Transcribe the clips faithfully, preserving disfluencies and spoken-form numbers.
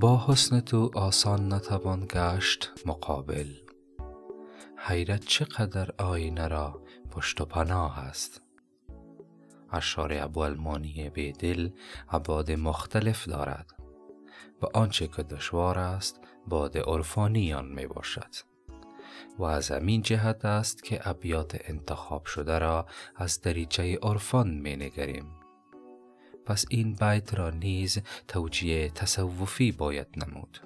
با حسن تو آسان نتوان گشت مقابل، حیرت چقدر آینه را پشت و پناه است. اشعار ابوالمانی بی دل ابعاد مختلف دارد و آنچه که دشوار است باد عرفانی آن می باشد و از همین جهت است که ابیات انتخاب شده را از دریچه عرفان می نگریم. پس این بیت را نیز توجیه تصوفی باید نمود.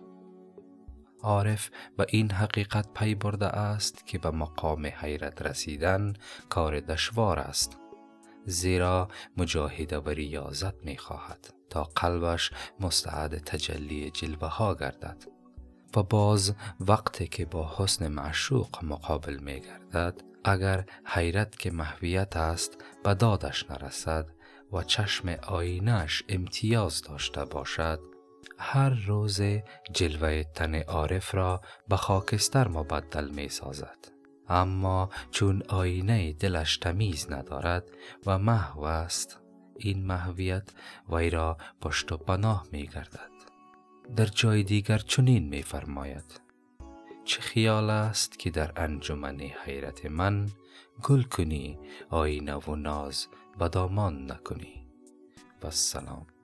عارف به این حقیقت پی برده است که به مقام حیرت رسیدن کار دشوار است، زیرا مجاهده و ریاضت می خواهد تا قلبش مستعد تجلی جلوه ها گردد و باز وقتی که با حسن معشوق مقابل می گردد، اگر حیرت که محویت است به دادش نرسد و چشم آینش امتیاز داشته باشد، هر روز جلوه تن عارف را به خاکستر مبدل می سازد. اما چون آینه دلش تمیز ندارد و محو است، این محویت وی را پشت و پناه می گردد. در جای دیگر چنین می فرماید: چه خیال است که در انجمن حیرت من گل کنی، آینه و ناز بدامان نکنی. و السلام.